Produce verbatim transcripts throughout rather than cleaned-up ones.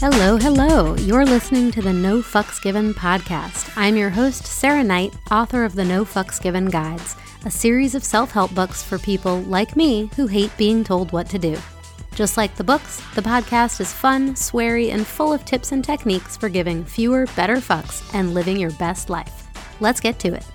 Hello, hello. You're listening to the No Fucks Given podcast. I'm your host, Sarah Knight, author of the No Fucks Given Guides, a series of self-help books for people like me who hate being told what to do. Just like the books, the podcast is fun, sweary, and full of tips and techniques for giving fewer, better fucks and living your best life. Let's get to it.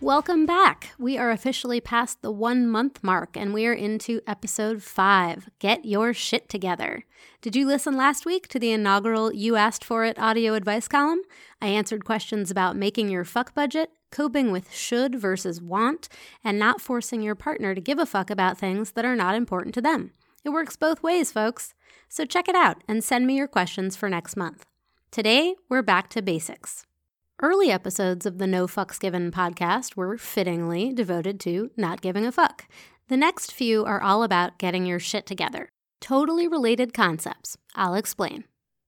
Welcome back. We are officially past the one month mark and we are into episode five, Get Your Shit Together. Did you listen last week to the inaugural You Asked For It audio advice column? I answered questions about making your fuck budget, coping with should versus want, and not forcing your partner to give a fuck about things that are not important to them. It works both ways, folks. So check it out and send me your questions for next month. Today, we're back to basics. Early episodes of the No Fucks Given podcast were fittingly devoted to not giving a fuck. The next few are all about getting your shit together. Totally related concepts. I'll explain.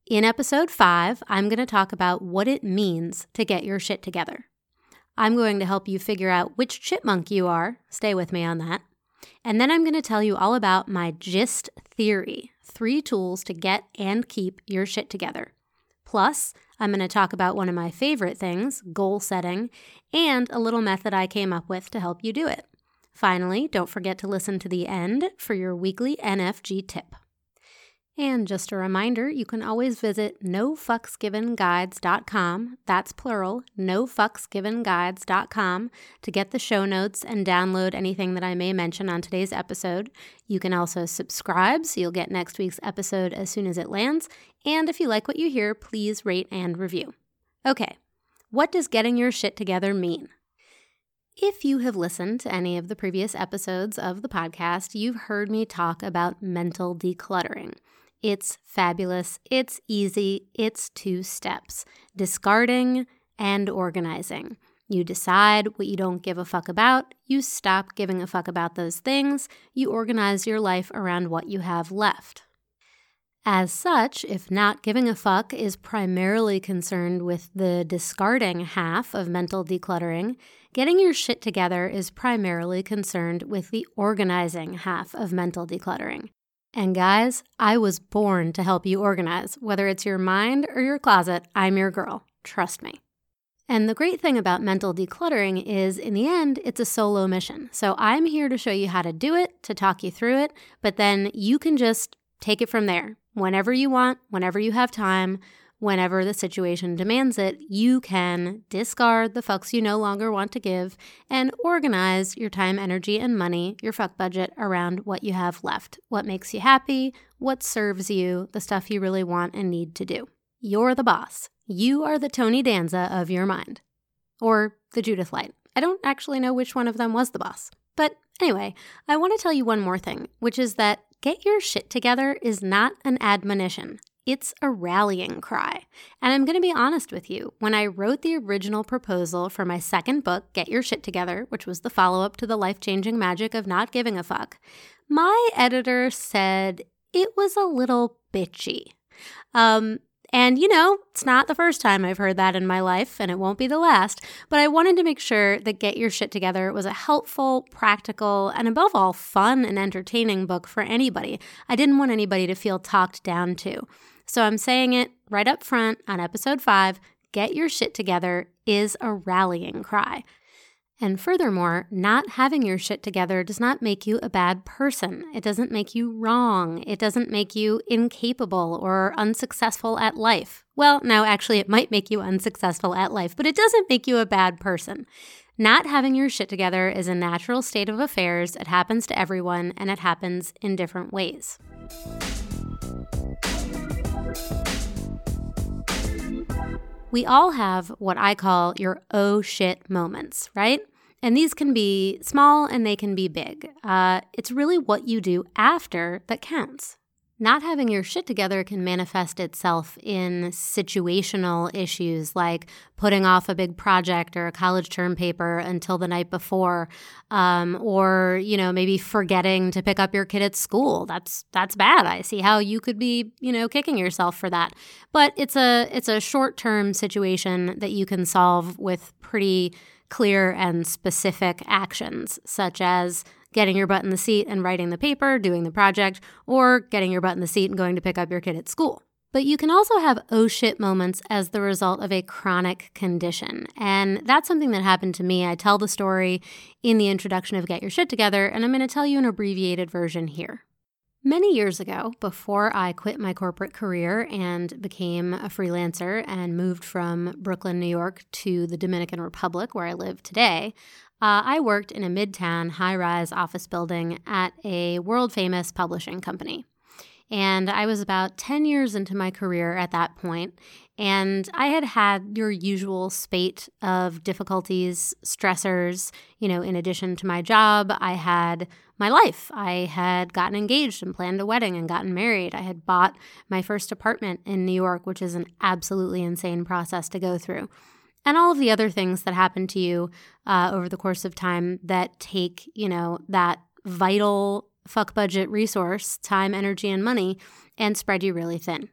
In episode five, I'm going to talk about what it means to get your shit together. I'm going to help you figure out which chipmunk you are. Stay with me on that. And then I'm going to tell you all about my GIST theory, three tools to get and keep your shit together. Plus, I'm going to talk about one of my favorite things, goal setting, and a little method I came up with to help you do it. Finally, don't forget to listen to the end for your weekly N F G tip. And just a reminder, you can always visit no fucks given guides dot com, that's plural, no fucks given guides dot com, to get the show notes and download anything that I may mention on today's episode. You can also subscribe so you'll get next week's episode as soon as it lands, and if you like what you hear, please rate and review. Okay, what does getting your shit together mean? If you have listened to any of the previous episodes of the podcast, you've heard me talk about mental decluttering. It's fabulous, it's easy, it's two steps, discarding and organizing. You decide what you don't give a fuck about, you stop giving a fuck about those things, you organize your life around what you have left. As such, if not giving a fuck is primarily concerned with the discarding half of mental decluttering, getting your shit together is primarily concerned with the organizing half of mental decluttering. And guys, I was born to help you organize. Whether it's your mind or your closet, I'm your girl. Trust me. And the great thing about mental decluttering is, in the end, it's a solo mission. So I'm here to show you how to do it, to talk you through it, but then you can just take it from there. Whenever you want, whenever you have time, whenever the situation demands it, you can discard the fucks you no longer want to give and organize your time, energy, and money, your fuck budget, around what you have left, what makes you happy, what serves you, the stuff you really want and need to do. You're the boss. You are the Tony Danza of your mind. Or the Judith Light. I don't actually know which one of them was the boss. But anyway, I want to tell you one more thing, which is that get your shit together is not an admonition. It's a rallying cry. And I'm going to be honest with you. When I wrote the original proposal for my second book, Get Your Shit Together, which was the follow-up to The Life Changing Magic of Not Giving a Fuck, my editor said it was a little bitchy. Um, and, you know, it's not the first time I've heard that in my life, and it won't be the last, but I wanted to make sure that Get Your Shit Together was a helpful, practical, and above all, fun and entertaining book for anybody. I didn't want anybody to feel talked down to. So I'm saying it right up front on episode five, Get Your Shit Together is a rallying cry. And furthermore, not having your shit together does not make you a bad person. It doesn't make you wrong. It doesn't make you incapable or unsuccessful at life. Well, no, actually, it might make you unsuccessful at life, but it doesn't make you a bad person. Not having your shit together is a natural state of affairs. It happens to everyone, and it happens in different ways. We all have what I call your oh shit moments, right? And these can be small and they can be big. Uh, it's really what you do after that counts. Not having your shit together can manifest itself in situational issues like putting off a big project or a college term paper until the night before, um, or, you know, maybe forgetting to pick up your kid at school. That's that's bad. I see how you could be, you know, kicking yourself for that. But it's a it's a short-term situation that you can solve with pretty clear and specific actions, such as getting your butt in the seat and writing the paper, doing the project, or getting your butt in the seat and going to pick up your kid at school. But you can also have oh shit moments as the result of a chronic condition. And that's something that happened to me. I tell the story in the introduction of Get Your Shit Together, and I'm going to tell you an abbreviated version here. Many years ago, before I quit my corporate career and became a freelancer and moved from Brooklyn, New York to the Dominican Republic, where I live today, uh, I worked in a midtown high-rise office building at a world-famous publishing company. And I was about ten years into my career at that point, and I had had your usual spate of difficulties, stressors. You know, in addition to my job, I had my life. I had gotten engaged and planned a wedding and gotten married. I had bought my first apartment in New York, which is an absolutely insane process to go through. And all of the other things that happen to you uh, over the course of time that take, you know, that vital fuck budget resource, time, energy, and money, and spread you really thin.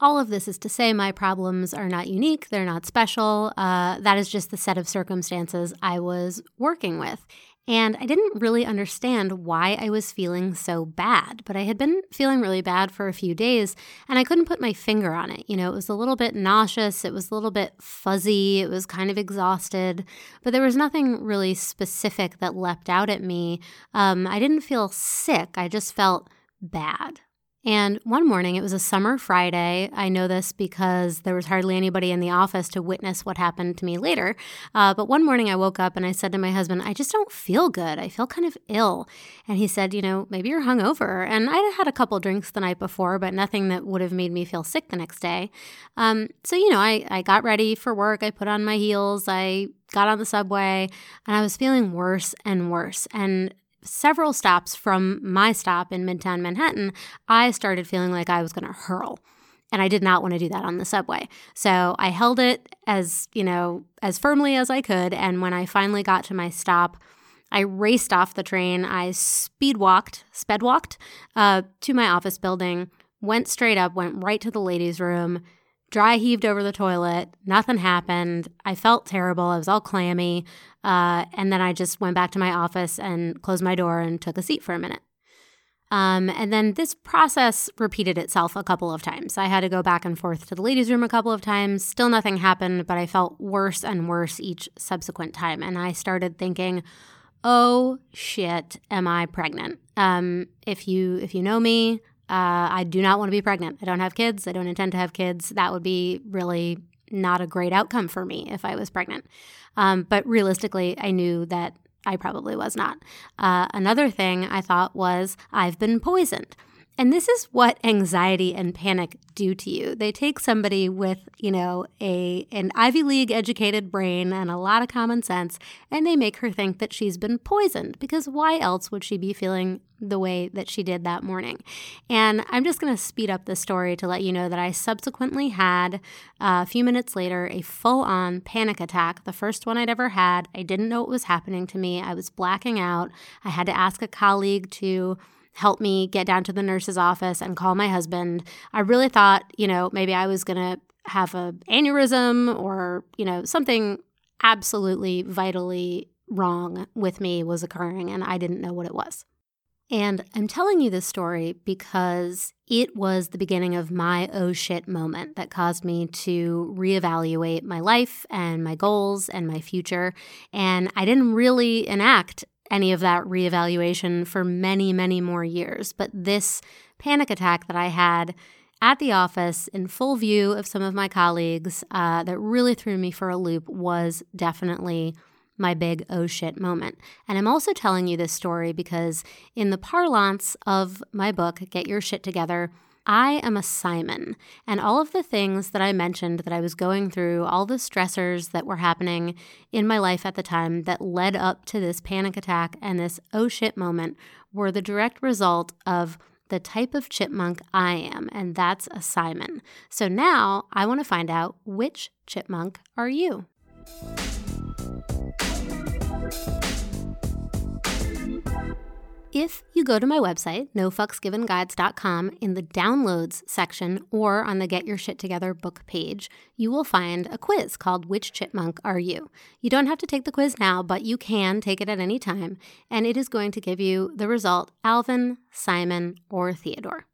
All of this is to say my problems are not unique. They're not special. Uh, that is just the set of circumstances I was working with. And I didn't really understand why I was feeling so bad, but I had been feeling really bad for a few days, and I couldn't put my finger on it. You know, it was a little bit nauseous. It was a little bit fuzzy. It was kind of exhausted, but there was nothing really specific that leapt out at me. Um, I didn't feel sick. I just felt bad. And one morning, it was a summer Friday. I know this because there was hardly anybody in the office to witness what happened to me later. Uh, but one morning, I woke up and I said to my husband, I just don't feel good. I feel kind of ill. And he said, you know, maybe you're hungover. And I had a couple drinks the night before, but nothing that would have made me feel sick the next day. Um, so, you know, I, I got ready for work. I put on my heels. I got on the subway, and I was feeling worse and worse. And several stops from my stop in Midtown Manhattan, I started feeling like I was going to hurl. And I did not want to do that on the subway. So I held it as, you know, as firmly as I could. And when I finally got to my stop, I raced off the train. I speed walked, sped walked uh, to my office building, went straight up, went right to the ladies' room, dry heaved over the toilet. Nothing happened. I felt terrible. I was all clammy. Uh, and then I just went back to my office and closed my door and took a seat for a minute. Um, and then this process repeated itself a couple of times. I had to go back and forth to the ladies' room a couple of times. Still nothing happened, but I felt worse and worse each subsequent time. And I started thinking, oh, shit, am I pregnant? Um, if you if you know me, Uh, I do not want to be pregnant. I don't have kids. I don't intend to have kids. That would be really not a great outcome for me if I was pregnant. Um, but realistically, I knew that I probably was not. Uh, another thing I thought was, I've been poisoned. And this is what anxiety and panic do to you. They take somebody with, you know, a an Ivy League educated brain and a lot of common sense, and they make her think that she's been poisoned, because why else would she be feeling the way that she did that morning? And I'm just going to speed up the story to let you know that I subsequently had, uh, a few minutes later, a full-on panic attack, the first one I'd ever had. I didn't know what was happening to me. I was blacking out. I had to ask a colleague to help me get down to the nurse's office and call my husband. I really thought, you know, maybe I was going to have an aneurysm or, you know, something absolutely vitally wrong with me was occurring, and I didn't know what it was. And I'm telling you this story because it was the beginning of my oh shit moment that caused me to reevaluate my life and my goals and my future. And I didn't really enact any of that reevaluation for many, many more years. But this panic attack that I had at the office in full view of some of my colleagues uh, that really threw me for a loop was definitely my big oh shit moment. And I'm also telling you this story because in the parlance of my book, Get Your Shit Together, I am a Simon, and all of the things that I mentioned that I was going through, all the stressors that were happening in my life at the time that led up to this panic attack and this oh shit moment were the direct result of the type of chipmunk I am, and that's a Simon. So now I want to find out, which chipmunk are you? If you go to my website, no fucks given guides dot com, in the downloads section or on the Get Your Shit Together book page, you will find a quiz called Which Chipmunk Are You? You don't have to take the quiz now, but you can take it at any time, and it is going to give you the result Alvin, Simon, or Theodore.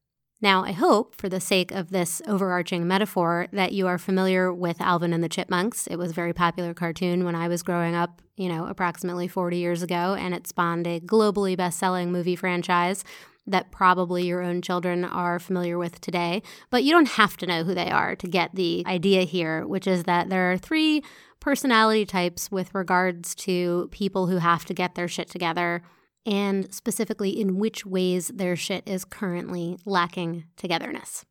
Now, I hope, for the sake of this overarching metaphor, that you are familiar with Alvin and the Chipmunks. It was a very popular cartoon when I was growing up, you know, approximately forty years ago, and it spawned a globally best-selling movie franchise that probably your own children are familiar with today. But you don't have to know who they are to get the idea here, which is that there are three personality types with regards to people who have to get their shit together, and specifically in which ways their shit is currently lacking togetherness.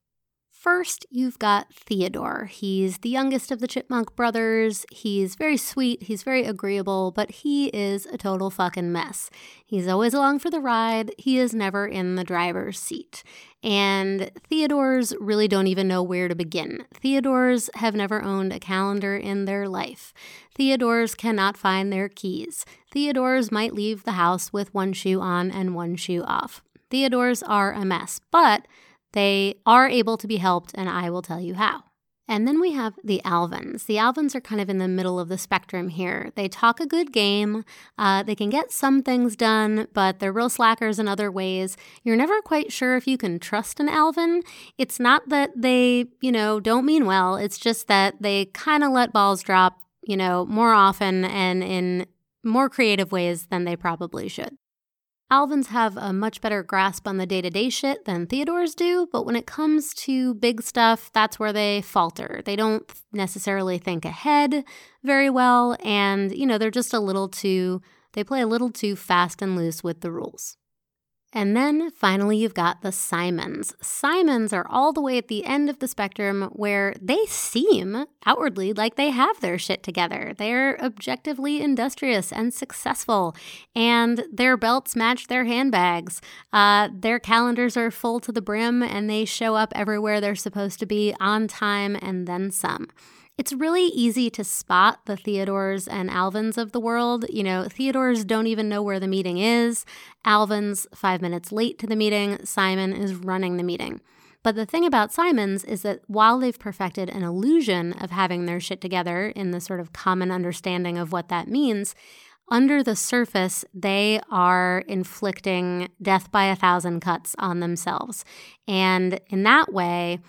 First, you've got Theodore. He's the youngest of the Chipmunk brothers. He's very sweet. He's very agreeable, but he is a total fucking mess. He's always along for the ride. He is never in the driver's seat. And Theodores really don't even know where to begin. Theodores have never owned a calendar in their life. Theodores cannot find their keys. Theodores might leave the house with one shoe on and one shoe off. Theodores are a mess, but they are able to be helped, and I will tell you how. And then we have the Alvins. The Alvins are kind of in the middle of the spectrum here. They talk a good game. Uh, they can get some things done, but they're real slackers in other ways. You're never quite sure if you can trust an Alvin. It's not that they, you know, don't mean well. It's just that they kind of let balls drop, you know, more often and in more creative ways than they probably should. Alvins have a much better grasp on the day-to-day shit than Theodores do, but when it comes to big stuff, that's where they falter. They don't necessarily think ahead very well, and, you know, they're just a little too, they play a little too fast and loose with the rules. And then finally, you've got the Simons. Simons are all the way at the end of the spectrum where they seem outwardly like they have their shit together. They're objectively industrious and successful, and their belts match their handbags. Uh, their calendars are full to the brim, and they show up everywhere they're supposed to be on time and then some. It's really easy to spot the Theodores and Alvins of the world. You know, Theodores don't even know where the meeting is. Alvin's five minutes late to the meeting. Simon is running the meeting. But the thing about Simons is that while they've perfected an illusion of having their shit together in the sort of common understanding of what that means, under the surface, they are inflicting death by a thousand cuts on themselves. And in that way,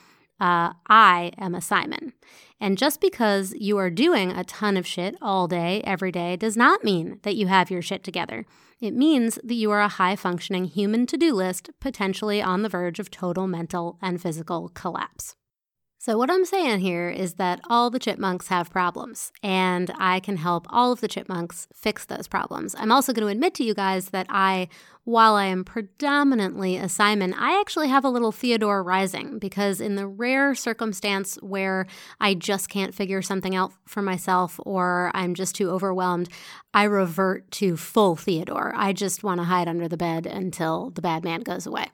Uh, I am a Simon. And just because you are doing a ton of shit all day, every day, does not mean that you have your shit together. It means that you are a high-functioning human to-do list, potentially on the verge of total mental and physical collapse. So what I'm saying here is that all the chipmunks have problems, and I can help all of the chipmunks fix those problems. I'm also going to admit to you guys that I, while I am predominantly a Simon, I actually have a little Theodore rising, because in the rare circumstance where I just can't figure something out for myself or I'm just too overwhelmed, I revert to full Theodore. I just want to hide under the bed until the bad man goes away.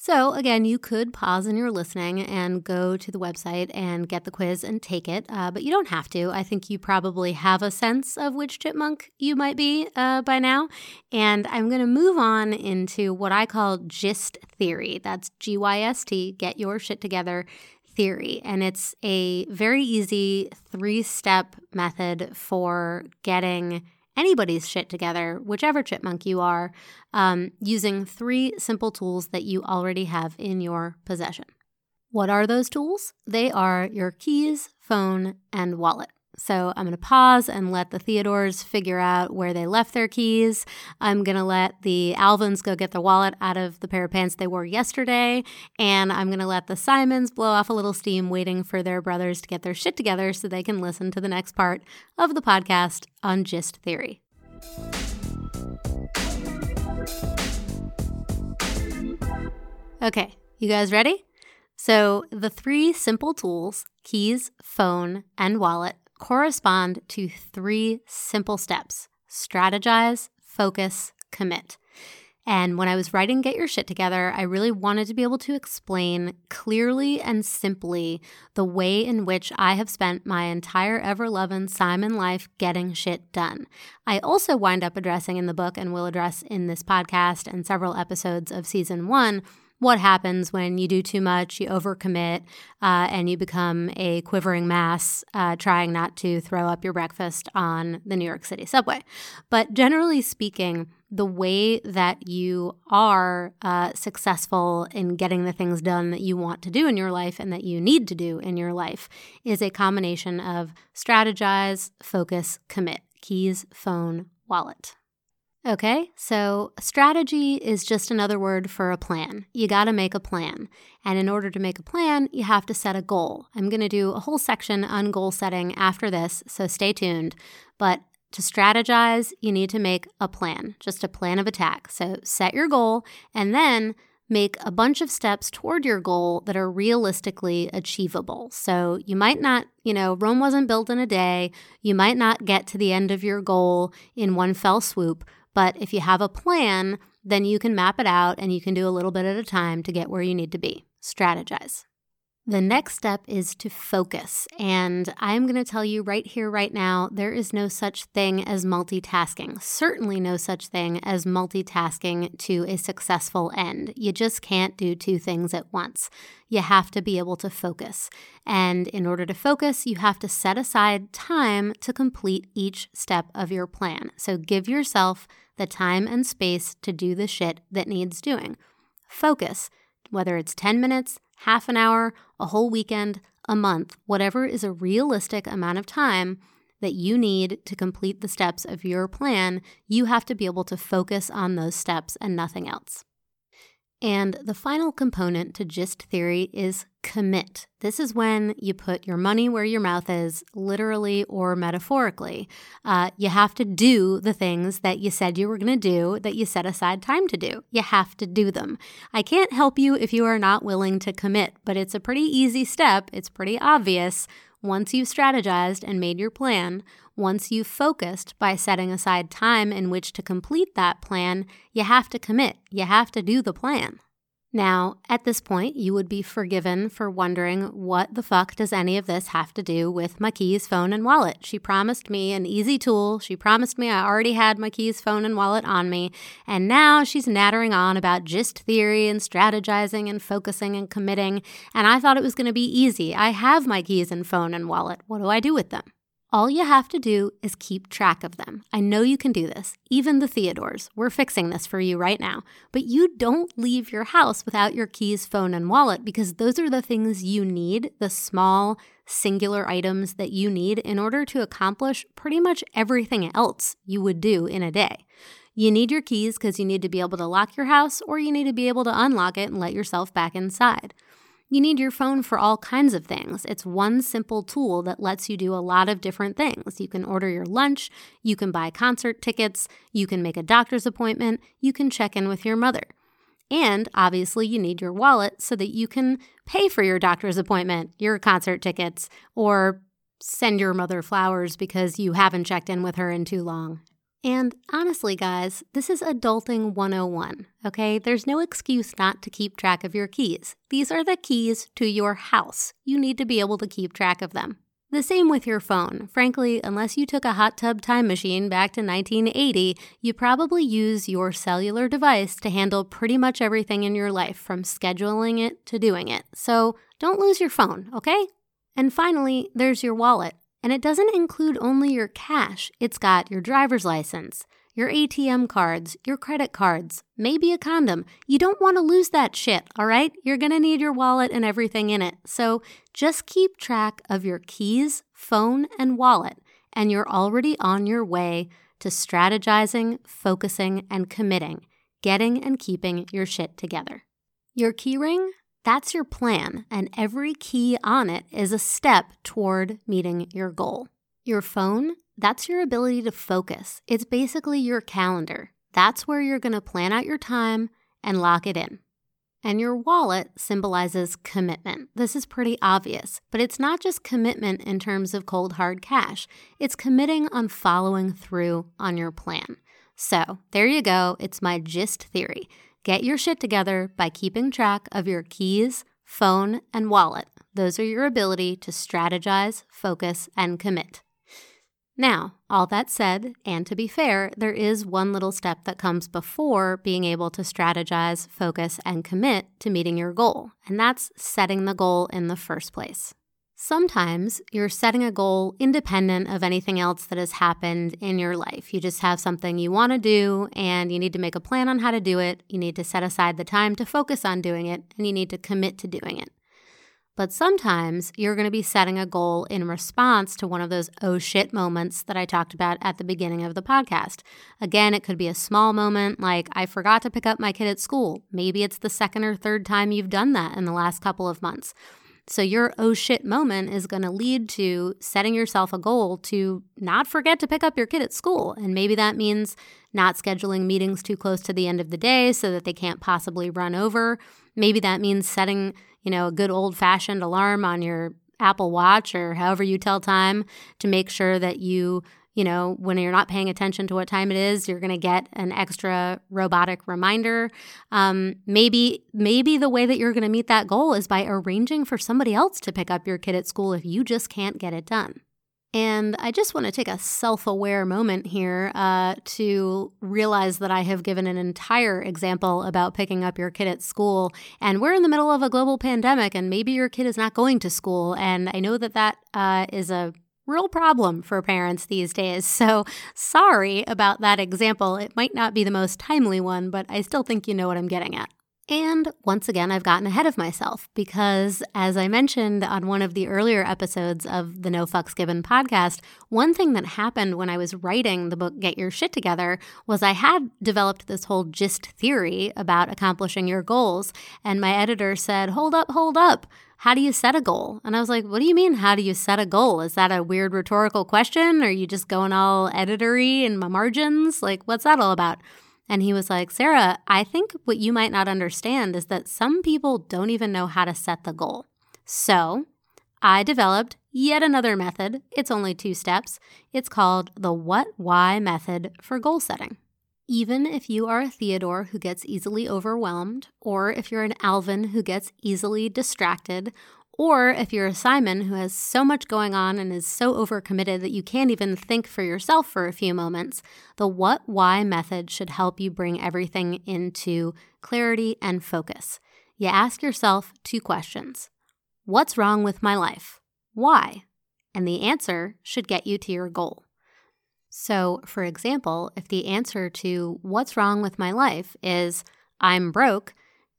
So again, you could pause in your listening and go to the website and get the quiz and take it, uh, but you don't have to. I think you probably have a sense of which chipmunk you might be uh, by now. And I'm going to move on into what I call GIST theory. That's G Y S T, Get Your Shit Together theory. And it's a very easy three-step method for getting anybody's shit together, whichever chipmunk you are, um, using three simple tools that you already have in your possession. What are those tools? They are your keys, phone, and wallet. So I'm going to pause and let the Theodores figure out where they left their keys. I'm going to let the Alvins go get their wallet out of the pair of pants they wore yesterday. And I'm going to let the Simons blow off a little steam waiting for their brothers to get their shit together so they can listen to the next part of the podcast on GIST Theory. Okay, you guys ready? So the three simple tools, keys, phone, and wallet, correspond to three simple steps: strategize, focus, commit. And when I was writing Get Your Shit Together, I really wanted to be able to explain clearly and simply the way in which I have spent my entire ever-loving Simon life getting shit done. I also wind up addressing in the book, and will address in this podcast and several episodes of season one, what happens when you do too much, you overcommit, uh, and you become a quivering mass uh, trying not to throw up your breakfast on the New York City subway. But generally speaking, the way that you are uh, successful in getting the things done that you want to do in your life and that you need to do in your life is a combination of strategize, focus, commit. Keys, phone, wallet. Okay, so strategy is just another word for a plan. You got to make a plan. And in order to make a plan, you have to set a goal. I'm going to do a whole section on goal setting after this, so stay tuned. But to strategize, you need to make a plan, just a plan of attack. So set your goal and then make a bunch of steps toward your goal that are realistically achievable. So you might not, you know, Rome wasn't built in a day. You might not get to the end of your goal in one fell swoop. But if you have a plan, then you can map it out and you can do a little bit at a time to get where you need to be. Strategize. The next step is to focus, and I'm going to tell you right here, right now, there is no such thing as multitasking, certainly no such thing as multitasking to a successful end. You just can't do two things at once. You have to be able to focus, and in order to focus, you have to set aside time to complete each step of your plan. So give yourself the time and space to do the shit that needs doing. Focus, whether it's ten minutes, half an hour, a whole weekend, a month, whatever is a realistic amount of time that you need to complete the steps of your plan, you have to be able to focus on those steps and nothing else. And the final component to GIST theory is commit. This is when you put your money where your mouth is, literally or metaphorically. Uh, you have to do the things that you said you were going to do, that you set aside time to do. You have to do them. I can't help you if you are not willing to commit, but it's a pretty easy step. It's pretty obvious. Once you've strategized and made your plan, once you've focused by setting aside time in which to complete that plan, you have to commit. You have to do the plan. Now, at this point, you would be forgiven for wondering, what the fuck does any of this have to do with my keys, phone, and wallet? She promised me an easy tool. She promised me I already had my keys, phone, and wallet on me. And now she's nattering on about GIST theory and strategizing and focusing and committing. And I thought it was going to be easy. I have my keys and phone and wallet. What do I do with them? All you have to do is keep track of them. I know you can do this. Even the Theodores. We're fixing this for you right now. But you don't leave your house without your keys, phone, and wallet, because those are the things you need, the small, singular items that you need in order to accomplish pretty much everything else you would do in a day. You need your keys because you need to be able to lock your house, or you need to be able to unlock it and let yourself back inside. You need your phone for all kinds of things. It's one simple tool that lets you do a lot of different things. You can order your lunch, you can buy concert tickets, you can make a doctor's appointment, you can check in with your mother. And obviously you need your wallet so that you can pay for your doctor's appointment, your concert tickets, or send your mother flowers because you haven't checked in with her in too long. And honestly, guys, this is adulting one oh one, okay? There's no excuse not to keep track of your keys. These are the keys to your house. You need to be able to keep track of them. The same with your phone. Frankly, unless you took a hot tub time machine back to nineteen eighty, you probably use your cellular device to handle pretty much everything in your life, from scheduling it to doing it. So don't lose your phone, okay? And finally, there's your wallet. And it doesn't include only your cash. It's got your driver's license, your A T M cards, your credit cards, maybe a condom. You don't want to lose that shit, all right? You're going to need your wallet and everything in it. So just keep track of your keys, phone, and wallet, and you're already on your way to strategizing, focusing, and committing, getting and keeping your shit together. Your keyring? That's your plan, and every key on it is a step toward meeting your goal. Your phone, that's your ability to focus. It's basically your calendar. That's where you're going to plan out your time and lock it in. And your wallet symbolizes commitment. This is pretty obvious, but it's not just commitment in terms of cold, hard cash. It's committing on following through on your plan. So there you go. It's my GIST theory. Get your shit together by keeping track of your keys, phone, and wallet. Those are your ability to strategize, focus, and commit. Now, all that said, and to be fair, there is one little step that comes before being able to strategize, focus, and commit to meeting your goal, and that's setting the goal in the first place. Sometimes you're setting a goal independent of anything else that has happened in your life. You just have something you want to do and you need to make a plan on how to do it. You need to set aside the time to focus on doing it and you need to commit to doing it. But sometimes you're going to be setting a goal in response to one of those oh shit moments that I talked about at the beginning of the podcast. Again, it could be a small moment like I forgot to pick up my kid at school. Maybe it's the second or third time you've done that in the last couple of months. So your oh shit moment is going to lead to setting yourself a goal to not forget to pick up your kid at school. And maybe that means not scheduling meetings too close to the end of the day so that they can't possibly run over. Maybe that means setting, you know, a good old-fashioned alarm on your Apple Watch or however you tell time to make sure that you, you know, when you're not paying attention to what time it is, you're going to get an extra robotic reminder. Um, maybe, maybe the way that you're going to meet that goal is by arranging for somebody else to pick up your kid at school if you just can't get it done. And I just want to take a self-aware moment here uh, to realize that I have given an entire example about picking up your kid at school. And we're in the middle of a global pandemic, and maybe your kid is not going to school. And I know that that uh, is a real problem for parents these days. So sorry about that example. It might not be the most timely one, but I still think you know what I'm getting at. And once again, I've gotten ahead of myself because, as I mentioned on one of the earlier episodes of the No Fucks Given podcast, one thing that happened when I was writing the book Get Your Shit Together was I had developed this whole gist theory about accomplishing your goals, and my editor said, hold up, hold up. How do you set a goal? And I was like, what do you mean, how do you set a goal? Is that a weird rhetorical question? Are you just going all editory in my margins? Like, what's that all about? And he was like, Sarah, I think what you might not understand is that some people don't even know how to set the goal. So I developed yet another method. It's only two steps. It's called the what, why method for goal setting. Even if you are a Theodore who gets easily overwhelmed, or if you're an Alvin who gets easily distracted, or if you're a Simon who has so much going on and is so overcommitted that you can't even think for yourself for a few moments, the what, why method should help you bring everything into clarity and focus. You ask yourself two questions. What's wrong with my life? Why? And the answer should get you to your goal. So, for example, if the answer to what's wrong with my life is I'm broke,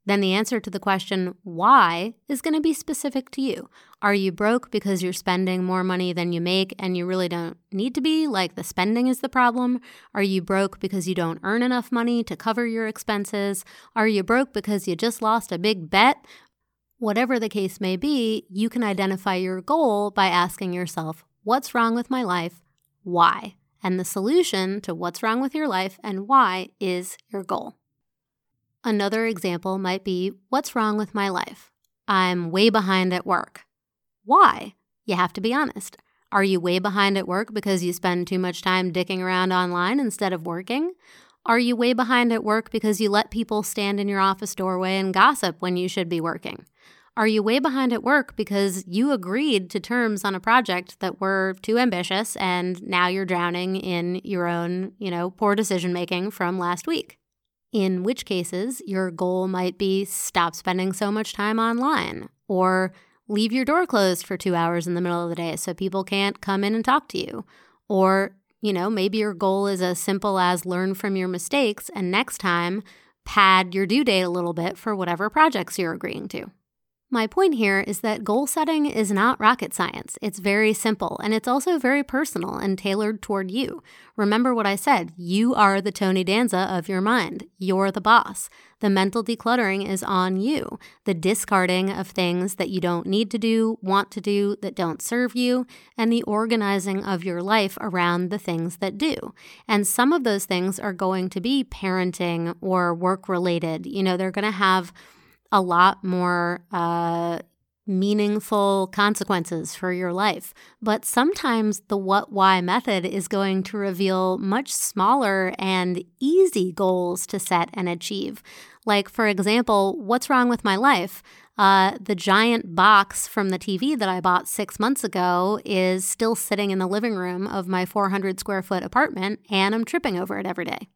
then the answer to the question why is going to be specific to you. Are you broke because you're spending more money than you make and you really don't need to be, like the spending is the problem? Are you broke because you don't earn enough money to cover your expenses? Are you broke because you just lost a big bet? Whatever the case may be, you can identify your goal by asking yourself, what's wrong with my life? Why? And the solution to what's wrong with your life and why is your goal. Another example might be, what's wrong with my life? I'm way behind at work. Why? You have to be honest. Are you way behind at work because you spend too much time dicking around online instead of working? Are you way behind at work because you let people stand in your office doorway and gossip when you should be working? Are you way behind at work because you agreed to terms on a project that were too ambitious and now you're drowning in your own, you know, poor decision-making from last week? In which cases, your goal might be stop spending so much time online or leave your door closed for two hours in the middle of the day so people can't come in and talk to you. Or, you know, maybe your goal is as simple as learn from your mistakes and next time pad your due date a little bit for whatever projects you're agreeing to. My point here is that goal setting is not rocket science. It's very simple, and it's also very personal and tailored toward you. Remember what I said. You are the Tony Danza of your mind. You're the boss. The mental decluttering is on you. The discarding of things that you don't need to do, want to do, that don't serve you, and the organizing of your life around the things that do. And some of those things are going to be parenting or work-related. You know, they're going to have a lot more uh, meaningful consequences for your life. But sometimes the what, why method is going to reveal much smaller and easy goals to set and achieve. Like, for example, what's wrong with my life? Uh, the giant box from the T V that I bought six months ago is still sitting in the living room of my four hundred square foot apartment, and I'm tripping over it every day.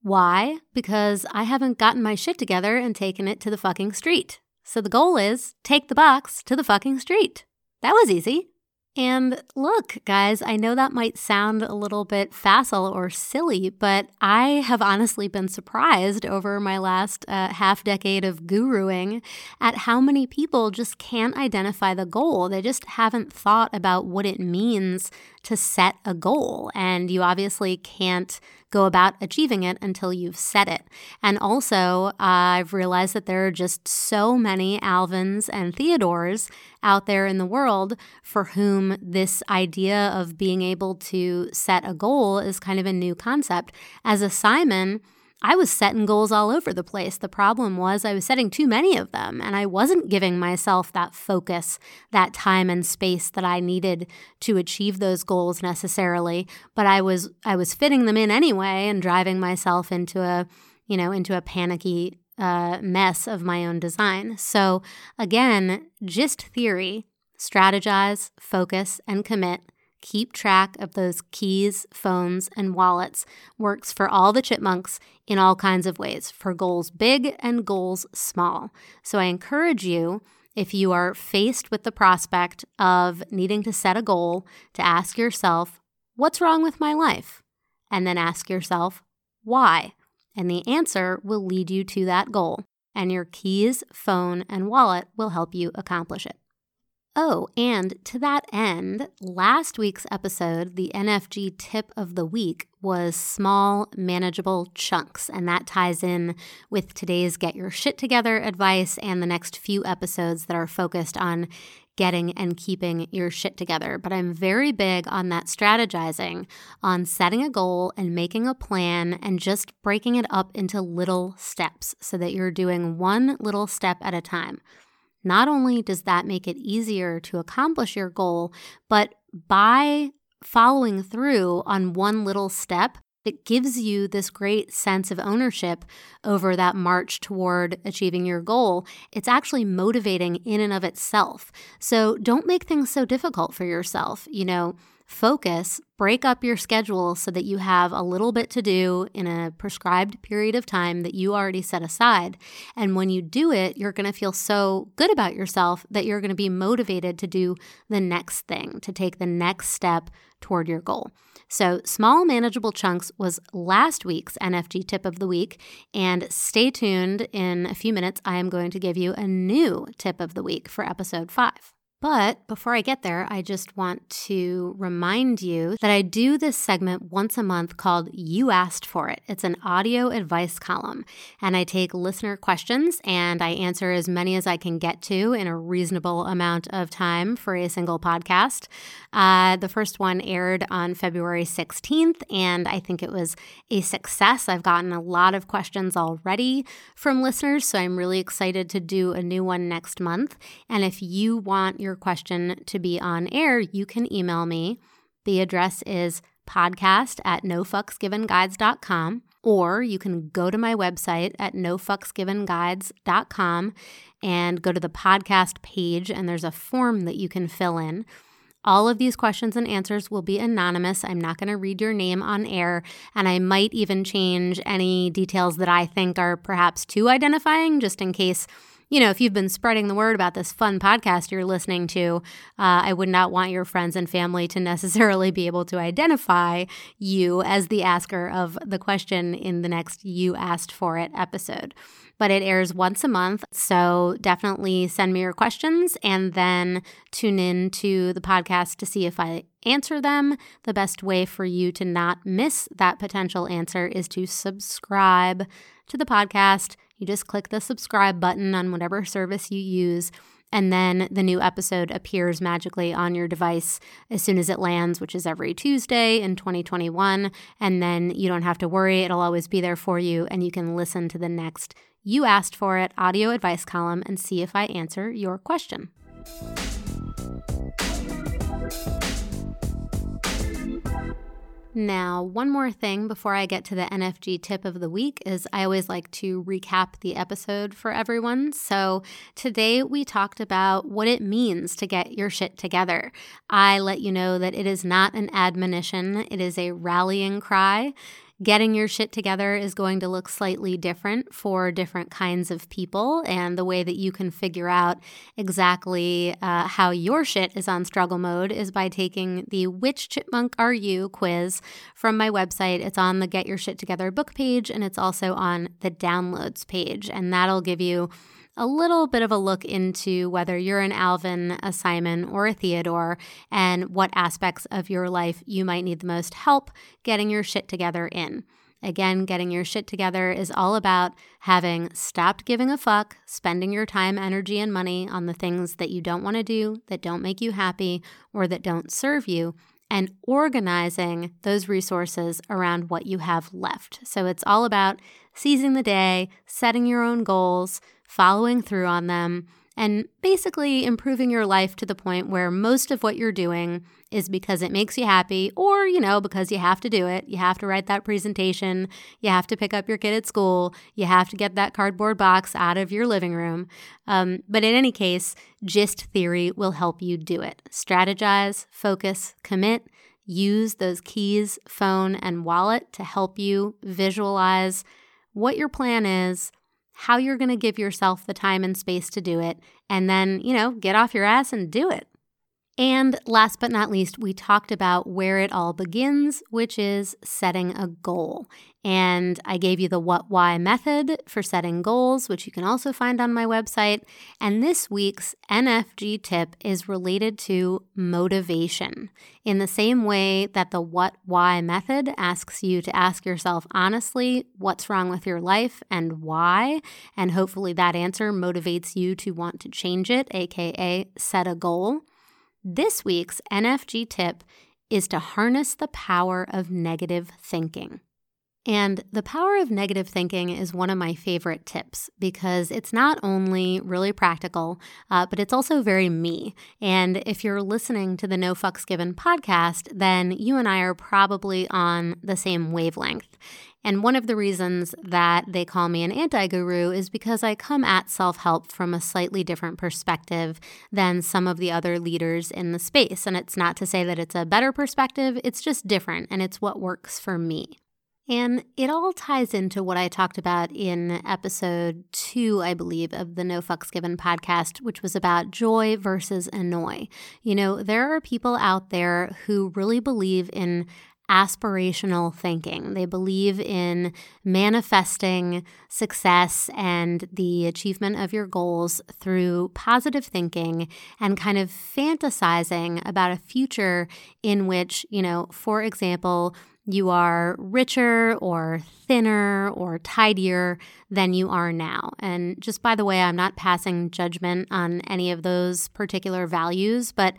Why? Because I haven't gotten my shit together and taken it to the fucking street. So the goal is take the box to the fucking street. That was easy. And look, guys, I know that might sound a little bit facile or silly, but I have honestly been surprised over my last uh, half decade of guruing at how many people just can't identify the goal. They just haven't thought about what it means to set a goal. And you obviously can't go about achieving it until you've set it. And also, uh, I've realized that there are just so many Alvins and Theodores out there in the world for whom this idea of being able to set a goal is kind of a new concept. As a Simon, I was setting goals all over the place. The problem was I was setting too many of them, and I wasn't giving myself that focus, that time and space that I needed to achieve those goals necessarily. But I was I was fitting them in anyway and driving myself into a, you know, into a panicky uh, mess of my own design. So again, just theory, strategize, focus, and commit. Keep track of those keys, phones, and wallets. Works for all the chipmunks in all kinds of ways, for goals big and goals small. So I encourage you, if you are faced with the prospect of needing to set a goal, to ask yourself, what's wrong with my life? And then ask yourself, why? And the answer will lead you to that goal, and your keys, phone, and wallet will help you accomplish it. Oh, and to that end, last week's episode, the N F G tip of the week, was small, manageable chunks. And that ties in with today's Get Your Shit Together advice and the next few episodes that are focused on getting and keeping your shit together. But I'm very big on that strategizing, on setting a goal and making a plan and just breaking it up into little steps so that you're doing one little step at a time. Not only does that make it easier to accomplish your goal, but by following through on one little step, it gives you this great sense of ownership over that march toward achieving your goal. It's actually motivating in and of itself. So don't make things so difficult for yourself. You know, focus, break up your schedule so that you have a little bit to do in a prescribed period of time that you already set aside. And when you do it, you're going to feel so good about yourself that you're going to be motivated to do the next thing, to take the next step toward your goal. So small manageable chunks was last week's N F G tip of the week, and stay tuned. In a few minutes, I am going to give you a new tip of the week for episode five. But before I get there, I just want to remind you that I do this segment once a month called You Asked For It. It's an audio advice column, and I take listener questions and I answer as many as I can get to in a reasonable amount of time for a single podcast. Uh, the first one aired on February sixteenth, and I think it was a success. I've gotten a lot of questions already from listeners, so I'm really excited to do a new one next month. And if you want your your question to be on air, you can email me. The address is podcast at no fucks given guides dot com, or you can go to my website at no fucks given guides dot com and go to the podcast page, and there's a form that you can fill in. All of these questions and answers will be anonymous. I'm not going to read your name on air, and I might even change any details that I think are perhaps too identifying, just in case. You know, if you've been spreading the word about this fun podcast you're listening to, uh, I would not want your friends and family to necessarily be able to identify you as the asker of the question in the next You Asked For It episode. But it airs once a month, so definitely send me your questions and then tune in to the podcast to see if I answer them. The best way for you to not miss that potential answer is to subscribe to the podcast. You just click the subscribe button on whatever service you use, and then the new episode appears magically on your device as soon as it lands, which is every Tuesday in twenty twenty-one. And then you don't have to worry. It'll always be there for you, and you can listen to the next You Asked For It audio advice column and see if I answer your question. Now, one more thing before I get to the N F G tip of the week is I always like to recap the episode for everyone. So today we talked about what it means to get your shit together. I let you know that it is not an admonition. It is a rallying cry. Getting your shit together is going to look slightly different for different kinds of people, and the way that you can figure out exactly uh, how your shit is on struggle mode is by taking the Which Chipmunk Are You quiz from my website. It's on the Get Your Shit Together book page, and it's also on the downloads page, and that'll give you a little bit of a look into whether you're an Alvin, a Simon, or a Theodore, and what aspects of your life you might need the most help getting your shit together in. Again, getting your shit together is all about having stopped giving a fuck, spending your time, energy, and money on the things that you don't want to do, that don't make you happy, or that don't serve you, and organizing those resources around what you have left. So it's all about seizing the day, setting your own goals, following through on them, and basically improving your life to the point where most of what you're doing is because it makes you happy, or, you know, because you have to do it. You have to write that presentation. You have to pick up your kid at school. You have to get that cardboard box out of your living room. Um, but in any case, G I S T theory will help you do it. Strategize, focus, commit. Use those keys, phone, and wallet to help you visualize what your plan is, how you're going to give yourself the time and space to do it, and then, you know, get off your ass and do it. And last but not least, we talked about where it all begins, which is setting a goal. And I gave you the what, why method for setting goals, which you can also find on my website. And this week's N F G tip is related to motivation. In the same way that the what, why method asks you to ask yourself honestly what's wrong with your life and why, and hopefully that answer motivates you to want to change it, aka set a goal. This week's N F G tip is to harness the power of negative thinking. And the power of negative thinking is one of my favorite tips because it's not only really practical, uh, but it's also very me. And if you're listening to the No Fucks Given podcast, then you and I are probably on the same wavelength. And one of the reasons that they call me an anti-guru is because I come at self-help from a slightly different perspective than some of the other leaders in the space. And it's not to say that it's a better perspective, it's just different, and it's what works for me. And it all ties into what I talked about in episode two, I believe, of the No Fucks Given podcast, which was about joy versus annoy. You know, there are people out there who really believe in aspirational thinking. They believe in manifesting success and the achievement of your goals through positive thinking and kind of fantasizing about a future in which, you know, for example, you are richer or thinner or tidier than you are now. And just by the way, I'm not passing judgment on any of those particular values, but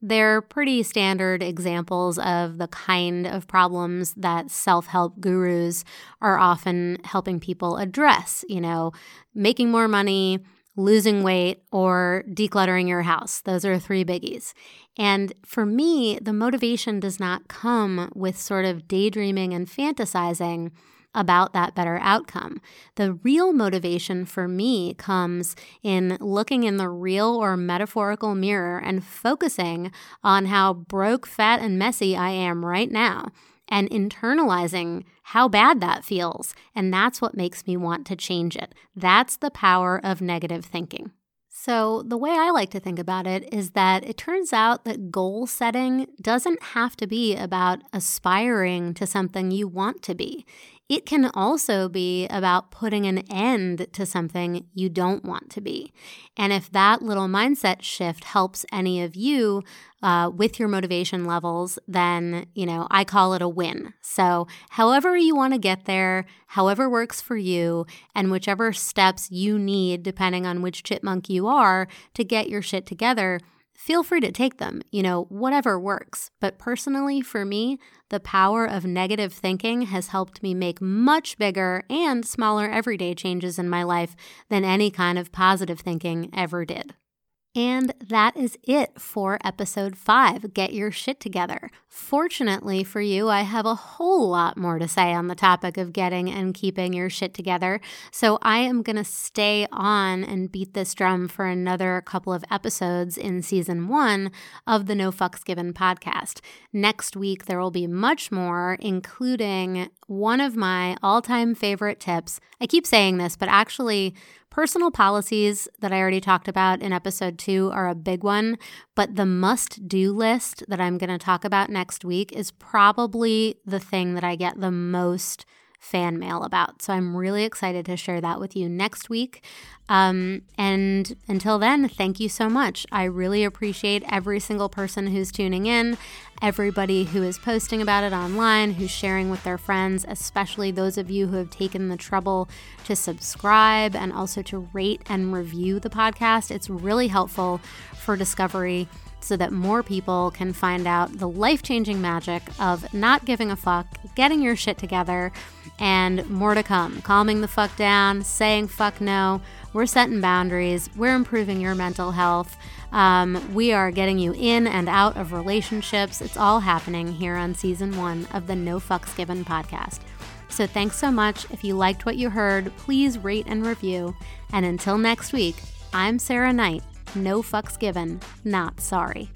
they're pretty standard examples of the kind of problems that self-help gurus are often helping people address, you know, making more money, losing weight, or decluttering your house. Those are three biggies. And for me, the motivation does not come with sort of daydreaming and fantasizing about that better outcome. The real motivation for me comes in looking in the real or metaphorical mirror and focusing on how broke, fat, and messy I am right now and internalizing how bad that feels. And that's what makes me want to change it. That's the power of negative thinking. So the way I like to think about it is that it turns out that goal setting doesn't have to be about aspiring to something you want to be. It can also be about putting an end to something you don't want to be. And if that little mindset shift helps any of you uh, with your motivation levels, then, you know, I call it a win. So however you want to get there, however works for you, and whichever steps you need, depending on which chipmunk you are, to get your shit together, feel free to take them, you know, whatever works. But personally, for me, the power of negative thinking has helped me make much bigger and smaller everyday changes in my life than any kind of positive thinking ever did. And that is it for episode five, Get Your Shit Together. Fortunately for you, I have a whole lot more to say on the topic of getting and keeping your shit together. So I am going to stay on and beat this drum for another couple of episodes in season one of the No Fucks Given podcast. Next week, there will be much more, including one of my all-time favorite tips. I keep saying this, but actually personal policies that I already talked about in episode two are a big one, but the must-do list that I'm going to talk about next week is probably the thing that I get the most fan mail about. So I'm really excited to share that with you next week. Um, and until then, thank you so much. I really appreciate every single person who's tuning in, everybody who is posting about it online, who's sharing with their friends, especially those of you who have taken the trouble to subscribe and also to rate and review the podcast. It's really helpful for discovery so that more people can find out the life-changing magic of not giving a fuck, getting your shit together, and more to come. Calming the fuck down, saying fuck no. We're setting boundaries. We're improving your mental health. Um, we are getting you in and out of relationships. It's all happening here on season one of the No Fucks Given podcast. So thanks so much. If you liked what you heard, please rate and review. And until next week, I'm Sarah Knight. No fucks given, not sorry.